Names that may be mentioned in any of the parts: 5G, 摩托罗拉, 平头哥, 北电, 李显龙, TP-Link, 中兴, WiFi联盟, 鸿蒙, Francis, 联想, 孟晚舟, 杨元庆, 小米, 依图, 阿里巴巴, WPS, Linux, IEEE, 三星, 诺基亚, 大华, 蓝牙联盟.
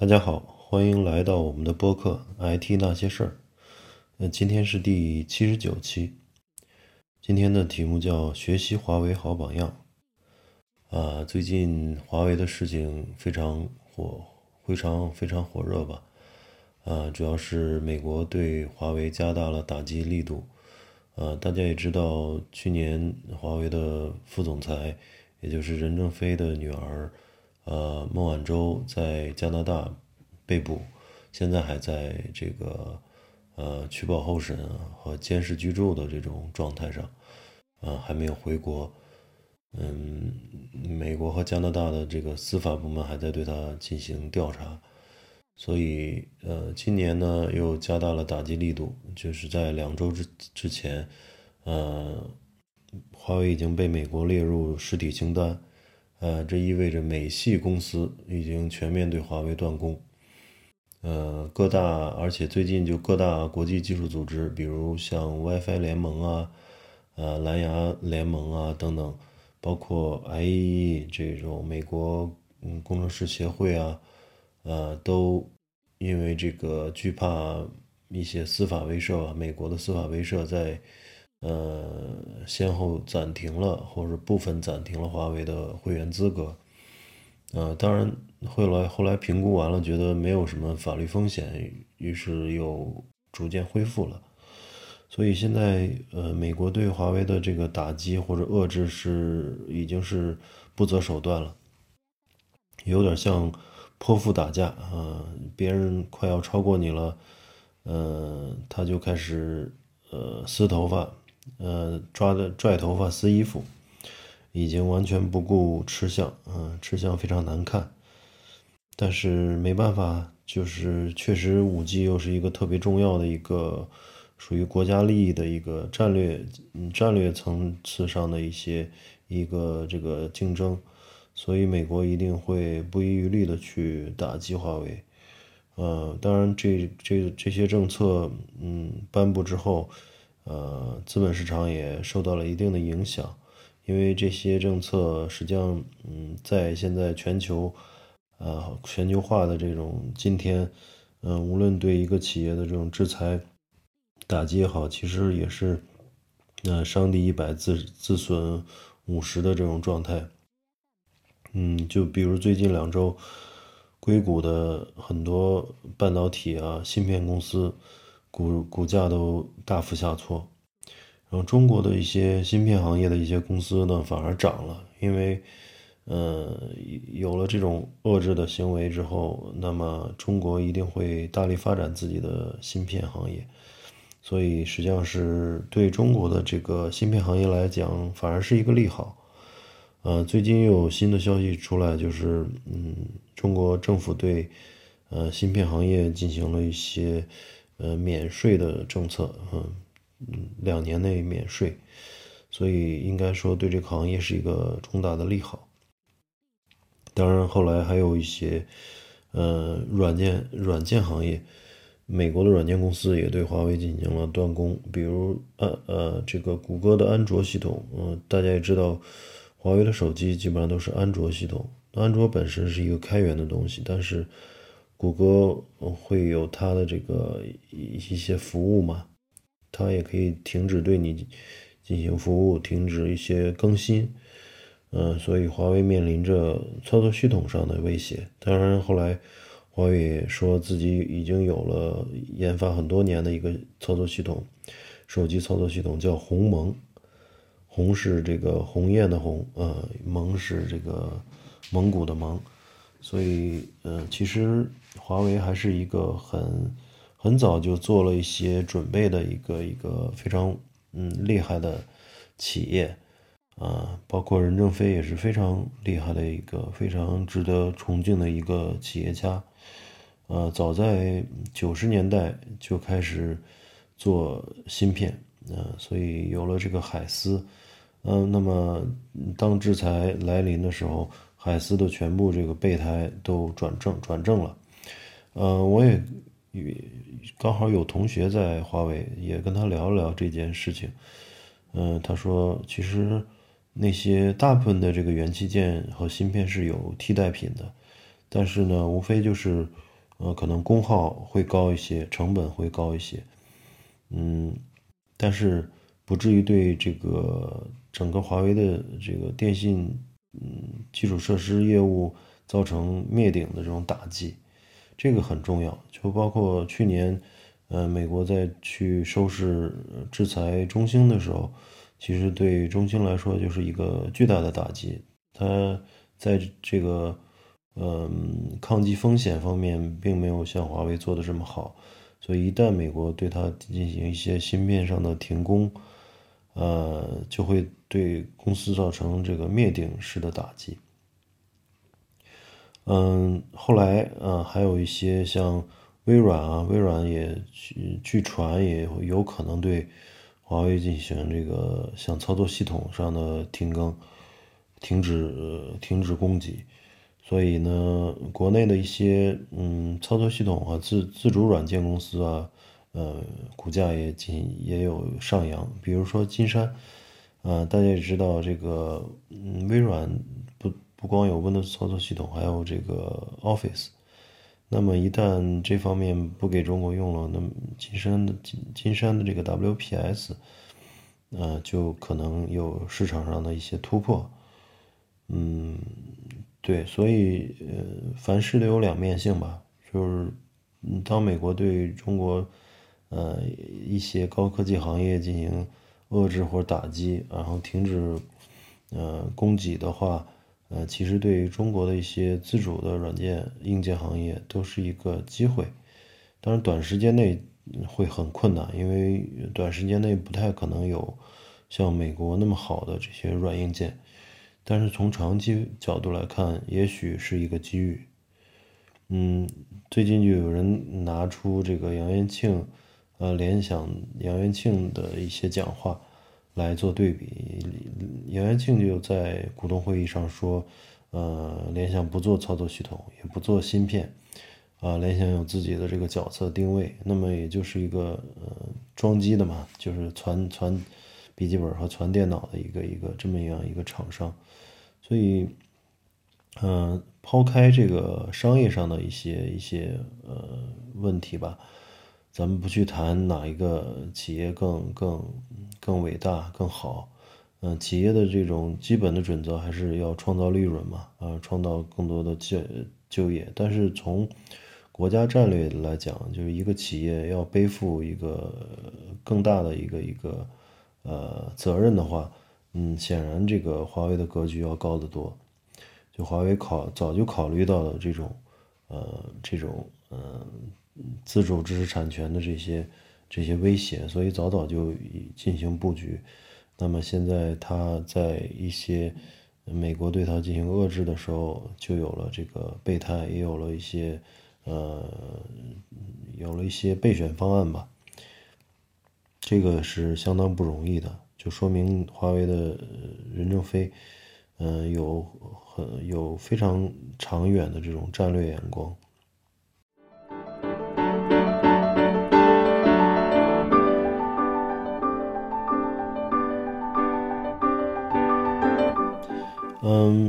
大家好，欢迎来到我们的播客 IT 那些事儿。今天是第79期，今天的题目叫学习华为好榜样。最近华为的事情非常火热吧。主要是美国对华为加大了打击力度。大家也知道，去年华为的副总裁，也就是任正非的女儿孟晚舟在加拿大被捕，现在还在这个取保候审和监视居住的这种状态上，还没有回国。美国和加拿大的这个司法部门还在对他进行调查，所以今年呢又加大了打击力度，就是在2周之前，华为已经被美国列入实体清单。这意味着美系公司已经全面对华为断供。而且最近就各大国际技术组织，比如像 WiFi 联盟啊、蓝牙联盟啊等等，包括 IEEE 这种美国工程师协会啊，都因为这个惧怕一些司法威慑啊，美国的司法威慑在先后暂停了，或者部分暂停了华为的会员资格。当然后来评估完了，觉得没有什么法律风险，于是又逐渐恢复了。所以现在美国对华为的这个打击或者遏制已经是不择手段了，有点像泼妇打架别人快要超过你了，他就开始撕头发，拽头发撕衣服，已经完全不顾吃相，吃相非常难看。但是没办法，就是确实 5G 又是一个特别重要的一个属于国家利益的一个战略层次上的一个这个竞争，所以美国一定会不遗余力的去打击华为。当然这些政策颁布之后，资本市场也受到了一定的影响，因为这些政策实际上在现在全球化的这种今天，无论对一个企业的这种制裁打击也好，其实也是伤敌100自损50的这种状态。就比如最近2周硅谷的很多半导体芯片公司股价都大幅下挫，然后中国的一些芯片行业的一些公司呢反而涨了，因为有了这种遏制的行为之后，那么中国一定会大力发展自己的芯片行业，所以实际上是对中国的这个芯片行业来讲反而是一个利好。最近又有新的消息出来，就是中国政府对芯片行业进行了一些免税的政策，2年内免税，所以应该说对这个行业是一个重大的利好。当然后来还有一些软件行业，美国的软件公司也对华为进行了断供，比如这个谷歌的安卓系统，大家也知道华为的手机基本上都是安卓系统，安卓本身是一个开源的东西，但是谷歌会有它的这个一些服务嘛，它也可以停止对你进行服务，停止一些更新，所以华为面临着操作系统上的威胁。当然后来华为也说自己已经有了研发很多年的一个操作系统，手机操作系统叫鸿蒙，鸿是这个鸿雁的鸿，蒙是这个蒙古的蒙，所以其实华为还是一个很早就做了一些准备的一个非常厉害的企业，包括任正非也是非常厉害的一个非常值得崇敬的一个企业家，早在90年代就开始做芯片。所以有了这个海思，那么当制裁来临的时候，海思的全部这个备胎都转正了。我也刚好有同学在华为，也跟他聊了聊这件事情。他说其实那些大部分的这个元器件和芯片是有替代品的，但是呢，无非就是可能功耗会高一些，成本会高一些，但是不至于对这个整个华为的这个电信基础设施业务造成灭顶的这种打击，这个很重要。就包括去年美国在去收拾制裁中兴的时候，其实对中兴来说就是一个巨大的打击，它在这个抗击风险方面并没有像华为做的这么好，所以一旦美国对它进行一些芯片上的停工，就会对公司造成这个灭顶式的打击。后来还有一些像微软也据传也有可能对华为进行这个像操作系统上的停更、停止供给。所以呢，国内的一些操作系统自主软件公司股价也有上扬。比如说金山，大家也知道这个微软不光有 Windows 操作系统，还有这个 Office。那么一旦这方面不给中国用了，那么金山的这个 WPS，就可能有市场上的一些突破。对，所以凡事都有两面性吧。就是当美国对中国一些高科技行业进行遏制或打击，然后停止供给的话，其实对于中国的一些自主的软件硬件行业都是一个机会。当然短时间内会很困难，因为短时间内不太可能有像美国那么好的这些软硬件，但是从长期角度来看也许是一个机遇。最近就有人拿出这个杨元庆联想杨元庆的一些讲话来做对比。杨元庆就在股东会议上说，联想不做操作系统，也不做芯片，联想有自己的这个角色定位，那么也就是一个装机的嘛，就是传笔记本和传电脑的一个这么样一个厂商。所以，抛开这个商业上的一些问题吧。咱们不去谈哪一个企业更伟大更好，企业的这种基本的准则还是要创造利润嘛，创造更多的就业。但是从国家战略来讲，就是一个企业要背负一个更大的一个责任的话，显然这个华为的格局要高得多。就华为早就考虑到了这种自主知识产权的这些威胁，所以早就进行布局。那么现在他在一些美国对他进行遏制的时候，就有了这个备胎，也有了一些备选方案吧。这个是相当不容易的，就说明华为的任正非，有非常长远的这种战略眼光。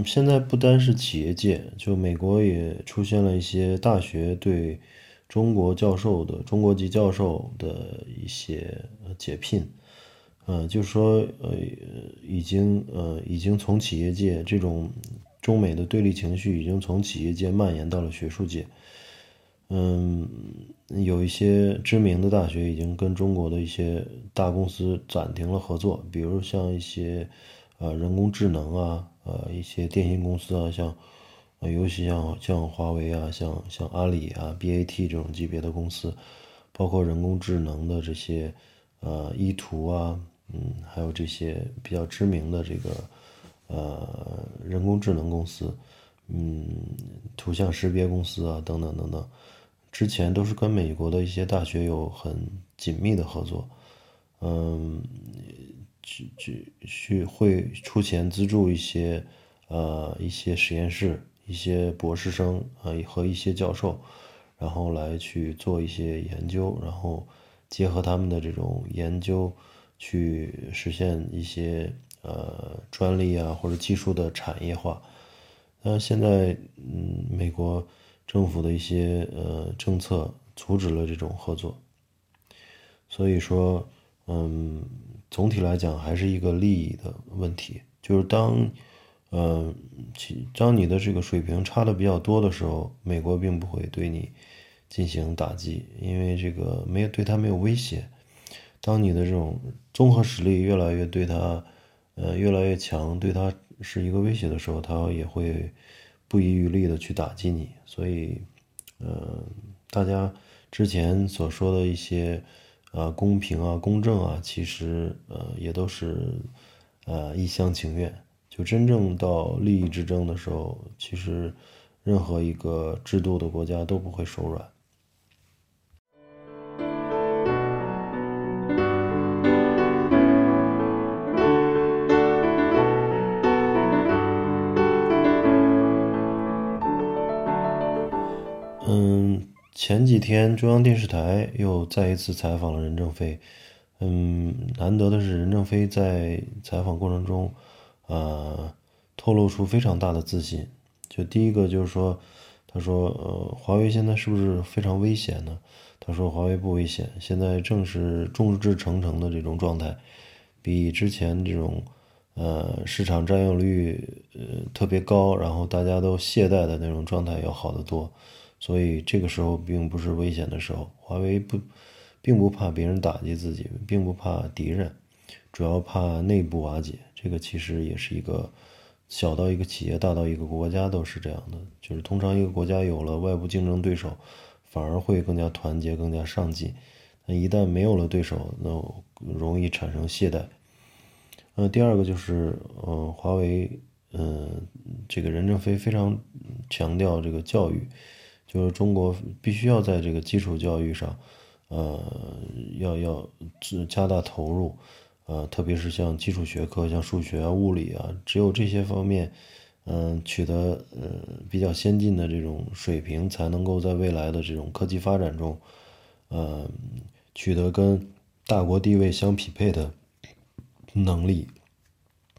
现在不单是企业界，就美国也出现了一些大学对中国籍教授的一些解聘，就是说已经从企业界，这种中美的对立情绪已经从企业界蔓延到了学术界。有一些知名的大学已经跟中国的一些大公司暂停了合作，比如像一些人工智能一些电信公司像，尤其像华为像阿里BAT 这种级别的公司，包括人工智能的这些依图还有这些比较知名的这个人工智能公司，图像识别公司等等等等，之前都是跟美国的一些大学有很紧密的合作，会出钱资助一些实验室、一些博士生和一些教授，然后来去做一些研究，然后结合他们的这种研究去实现一些专利或者技术的产业化。那现在美国政府的一些政策阻止了这种合作。所以说总体来讲还是一个利益的问题，就是当你的这个水平差的比较多的时候，美国并不会对你进行打击，因为这个对他没有威胁。当你的这种综合实力越来越强，对他是一个威胁的时候，他也会不遗余力的去打击你。所以大家之前所说的一些公平啊、公正啊，其实也都是一厢情愿。就真正到利益之争的时候，其实任何一个制度的国家都不会手软。前几天中央电视台又再一次采访了任正非，难得的是任正非在采访过程中，透露出非常大的自信。就第一个就是说，他说，华为现在是不是非常危险呢？他说华为不危险，现在正是众志成城的这种状态，比之前这种市场占有率特别高，然后大家都懈怠的那种状态要好得多。所以这个时候并不是危险的时候，华为并不怕别人打击自己，并不怕敌人，主要怕内部瓦解。这个其实也是一个小到一个企业，大到一个国家都是这样的。就是通常一个国家有了外部竞争对手，反而会更加团结，更加上进。但一旦没有了对手，那容易产生懈怠。第二个就是华为这个任正非非常强调这个教育。就是中国必须要在这个基础教育上，要加大投入，特别是像基础学科，像数学啊、物理啊，只有这些方面，取得比较先进的这种水平，才能够在未来的这种科技发展中，取得跟大国地位相匹配的能力。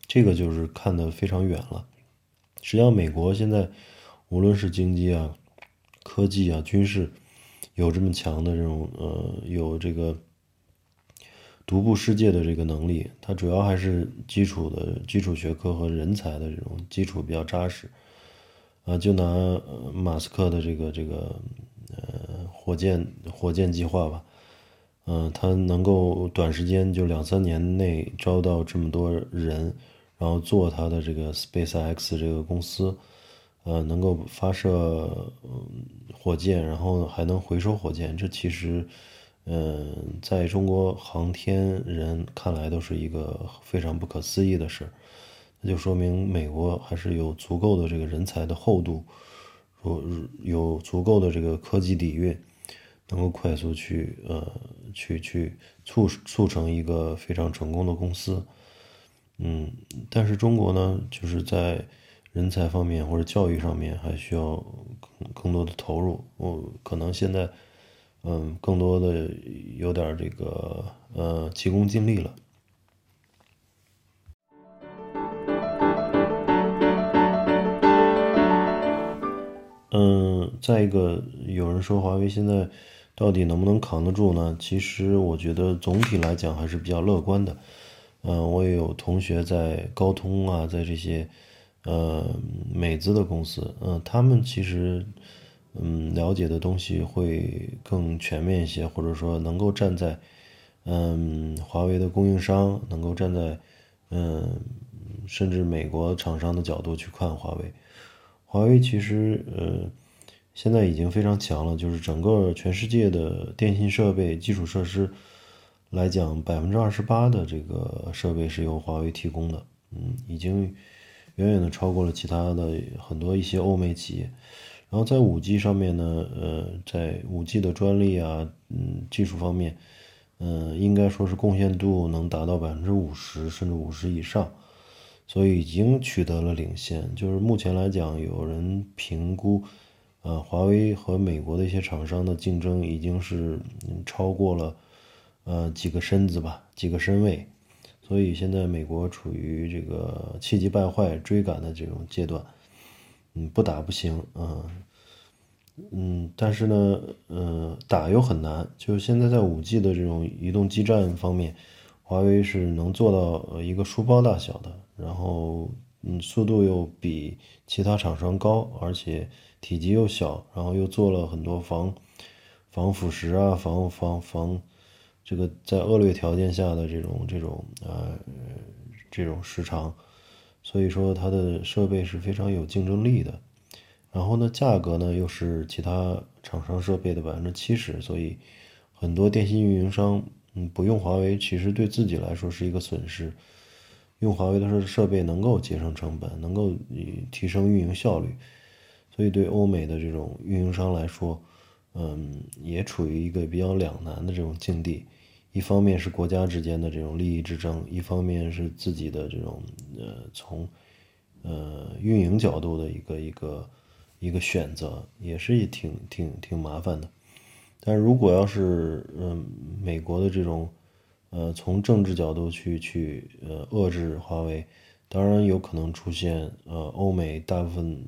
这个就是看得非常远了。实际上，美国现在无论是经济啊、科技啊、军事，有这么强的这种有这个独步世界的这个能力，它主要还是基础学科和人才的这种基础比较扎实啊。就拿马斯克的这个火箭计划吧，他能够短时间就2-3年内招到这么多人，然后做他的这个 SpaceX 这个公司。能够发射火箭，然后还能回收火箭，这其实在中国航天人看来都是一个非常不可思议的事。那就说明美国还是有足够的这个人才的厚度，有足够的这个科技底蕴，能够快速去促成一个非常成功的公司。但是中国呢，就是在人才方面或者教育上面还需要更多的投入。可能现在更多的有点这个急功近利了。再一个，有人说华为现在到底能不能扛得住呢？其实我觉得总体来讲还是比较乐观的。我也有同学在高通啊，在这些美资的公司，他们其实了解的东西会更全面一些，或者说能够站在华为的供应商，能够站在甚至美国厂商的角度去看华为。华为其实现在已经非常强了，就是整个全世界的电信设备基础设施来讲，28%的这个设备是由华为提供的，已经远远的超过了其他的很多一些欧美企业。然后在 5G 上面呢，在 5G 的专利啊，技术方面，应该说是贡献度能达到50%甚至50%以上，所以已经取得了领先。就是目前来讲，有人评估，华为和美国的一些厂商的竞争已经是超过了几个身位。所以现在美国处于这个气急败坏追赶的这种阶段，不打不行。但是呢，打又很难。就现在在 5G 的这种移动基站方面，华为是能做到一个书包大小的，然后速度又比其他厂商高，而且体积又小，然后又做了很多防腐蚀啊，防这个在恶劣条件下的这种时长，所以说它的设备是非常有竞争力的。然后呢，价格呢又是其他厂商设备的 70%， 所以很多电信运营商不用华为，其实对自己来说是一个损失。用华为的设备能够节省成本，能够提升运营效率，所以对欧美的这种运营商来说，也处于一个比较两难的这种境地。一方面是国家之间的这种利益之争，一方面是自己的这种从运营角度的一个选择，也是挺麻烦的。但如果要是美国的这种从政治角度去遏制华为，当然有可能出现欧美大部分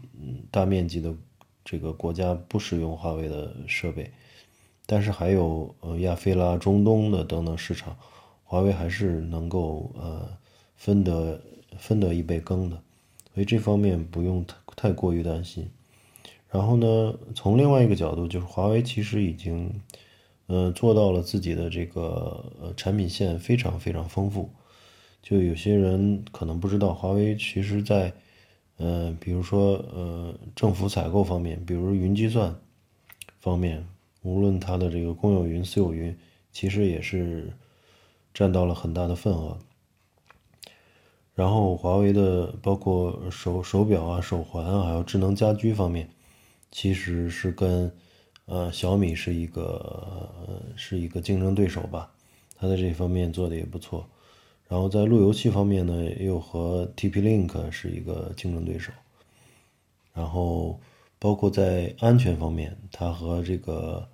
大面积的这个国家不使用华为的设备，但是还有亚非拉、中东的等等市场，华为还是能够分得一杯羹的，所以这方面不用太过于担心。然后呢，从另外一个角度，就是华为其实已经做到了自己的这个产品线非常非常丰富。就有些人可能不知道，华为其实在比如说政府采购方面，比如云计算方面，无论它的这个公有云、私有云，其实也是占到了很大的份额。然后华为的包括手表啊、手环啊，还有智能家居方面，其实是跟小米是一个竞争对手吧，他在这方面做的也不错。然后在路由器方面呢，又和 TP-Link 是一个竞争对手。然后包括在安全方面，它和这个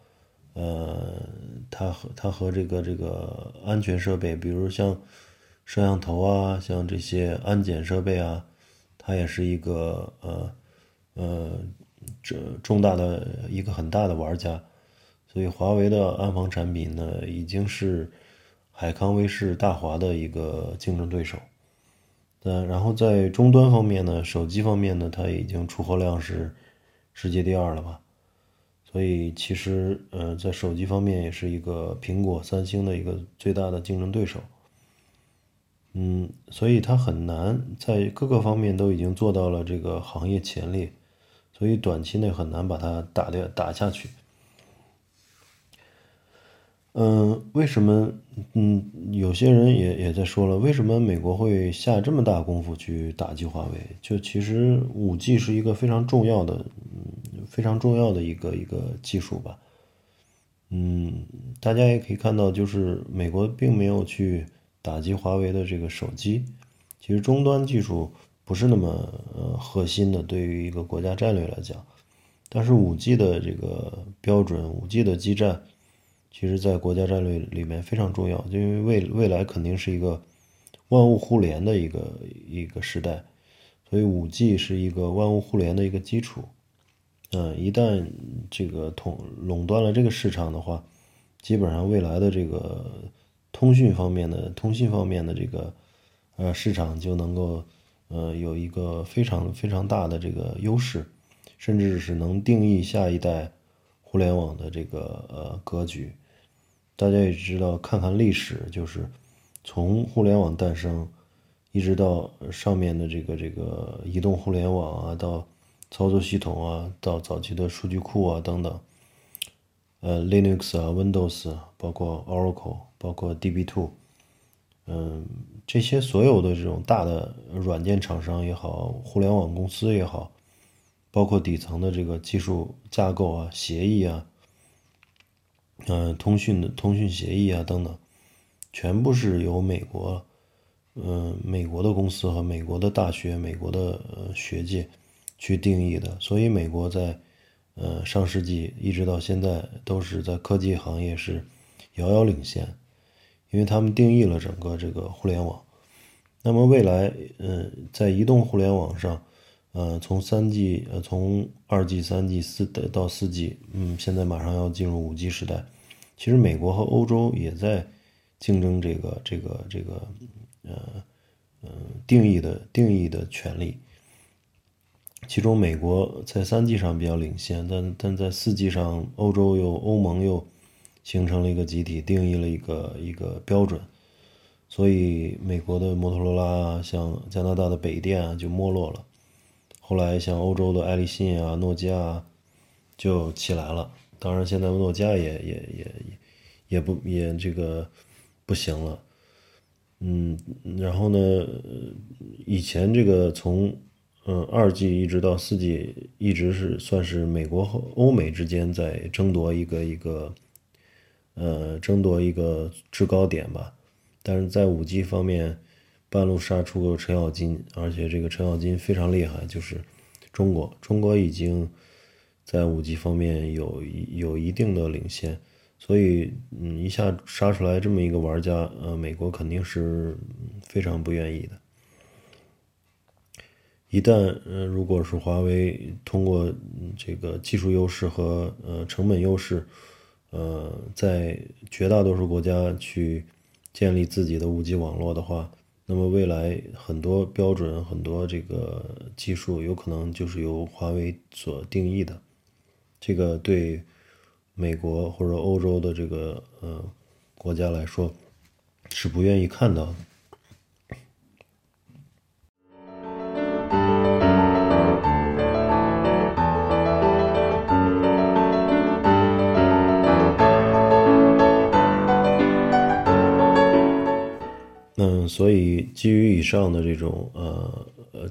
安全设备，比如像摄像头啊，像这些安检设备啊，它也是一个很大的玩家。所以华为的安防产品呢，已经是海康威视、大华的一个竞争对手。然后在终端方面呢，手机方面呢，它已经出货量是世界第二了吧。所以其实在手机方面也是一个苹果、三星的一个最大的竞争对手。所以它很难在各个方面都已经做到了这个行业前列，所以短期内很难把它打下去。为什么有些人也在说了，为什么美国会下这么大功夫去打击华为？就其实 5G 是一个非常重要的一个技术吧。大家也可以看到，就是美国并没有去打击华为的这个手机，其实终端技术不是那么核心的，对于一个国家战略来讲。但是 5G 的这个标准 5G 的基站，其实在国家战略里面非常重要，因为未来肯定是一个万物互联的一个时代，所以 5G 是一个万物互联的一个基础。一旦这个垄断了这个市场的话，基本上未来的这个通信方面的这个市场就能够有一个非常非常大的这个优势，甚至是能定义下一代互联网的这个格局。大家也知道，看看历史，就是从互联网诞生一直到上面的这个移动互联网啊，到操作系统啊，到早期的数据库啊等等，Linux 啊 Windows 啊，包括 Oracle， 包括 DB2，这些所有的这种大的软件厂商也好，互联网公司也好，包括底层的这个技术架构啊、协议啊、通讯协议啊等等，全部是由美国的公司和美国的大学、美国的学界去定义的。所以美国在上世纪一直到现在都是在科技行业是遥遥领先，因为他们定义了整个这个互联网。那么未来在移动互联网上，从3G，从2G、3G、到 4G，现在马上要进入 5G 时代。其实美国和欧洲也在竞争这个定义的权利。其中美国在 3G 上比较领先，但在 4G 上，欧盟又形成了一个集体，定义了一个标准。所以美国的摩托罗拉，像加拿大的北电就没落了。后来像欧洲的爱立信啊、诺基亚啊就起来了。当然现在诺基亚也这个不行了。然后呢，以前这个从2G 一直到 4G 一直是算是美国和欧美之间在争夺一个制高点吧。但是在 5G 方面半路杀出个程咬金，而且这个程咬金非常厉害，就是中国已经在 5G 方面有一定的领先，所以一下杀出来这么一个玩家，美国肯定是非常不愿意的。一旦如果是华为通过这个技术优势和成本优势，在绝大多数国家去建立自己的 5G 网络的话，那么未来很多标准、很多这个技术有可能就是由华为所定义的。这个对美国或者欧洲的这个国家来说是不愿意看到的。所以基于以上的这种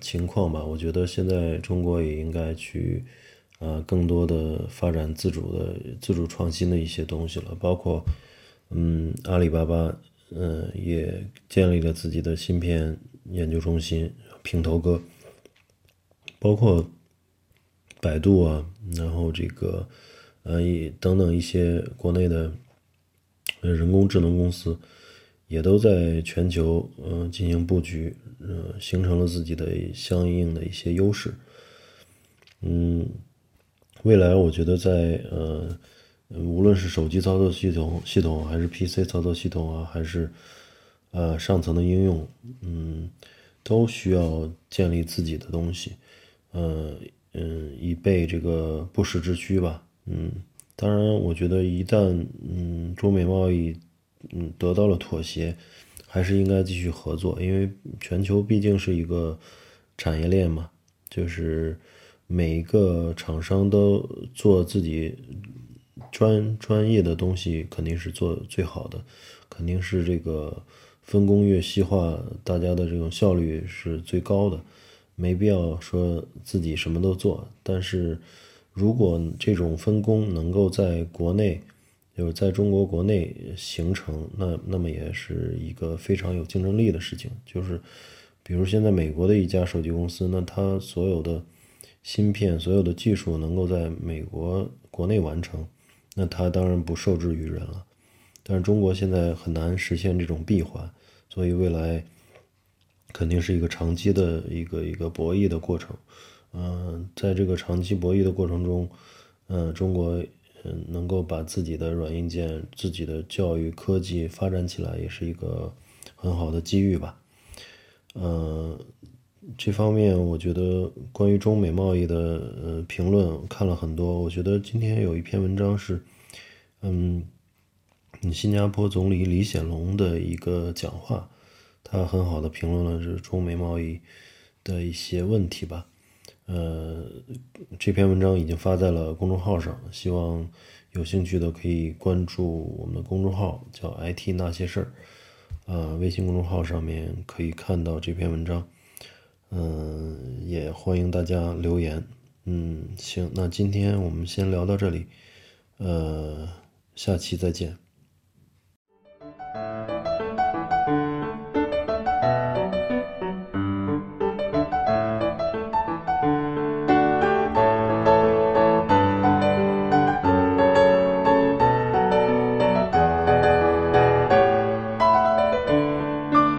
情况吧，我觉得现在中国也应该去更多的发展自主创新的一些东西了，包括阿里巴巴也建立了自己的芯片研究中心平头哥，包括百度啊，然后这个等等一些国内的人工智能公司也都在全球进行布局，形成了自己的相应的一些优势。未来我觉得在无论是手机操作系统还是 PC 操作系统啊，还是上层的应用，都需要建立自己的东西，以备这个不时之需吧。当然我觉得一旦中美贸易得到了妥协，还是应该继续合作，因为全球毕竟是一个产业链嘛，就是每一个厂商都做自己专业的东西，肯定是做最好的，肯定是这个分工越细化，大家的这种效率是最高的，没必要说自己什么都做。但是如果这种分工能够在国内，就是在中国国内形成，那么也是一个非常有竞争力的事情。就是比如现在美国的一家手机公司，那它所有的芯片、所有的技术能够在美国国内完成，那它当然不受制于人了。但是中国现在很难实现这种闭环，所以未来肯定是一个长期的一个博弈的过程。在这个长期博弈的过程中，中国能够把自己的软硬件、自己的教育科技发展起来，也是一个很好的机遇吧。这方面我觉得关于中美贸易的评论看了很多，我觉得今天有一篇文章是新加坡总理李显龙的一个讲话，他很好的评论了是中美贸易的一些问题吧。这篇文章已经发在了公众号上，希望有兴趣的可以关注我们的公众号，叫 IT 那些事儿。微信公众号上面可以看到这篇文章。也欢迎大家留言。行，那今天我们先聊到这里。下期再见。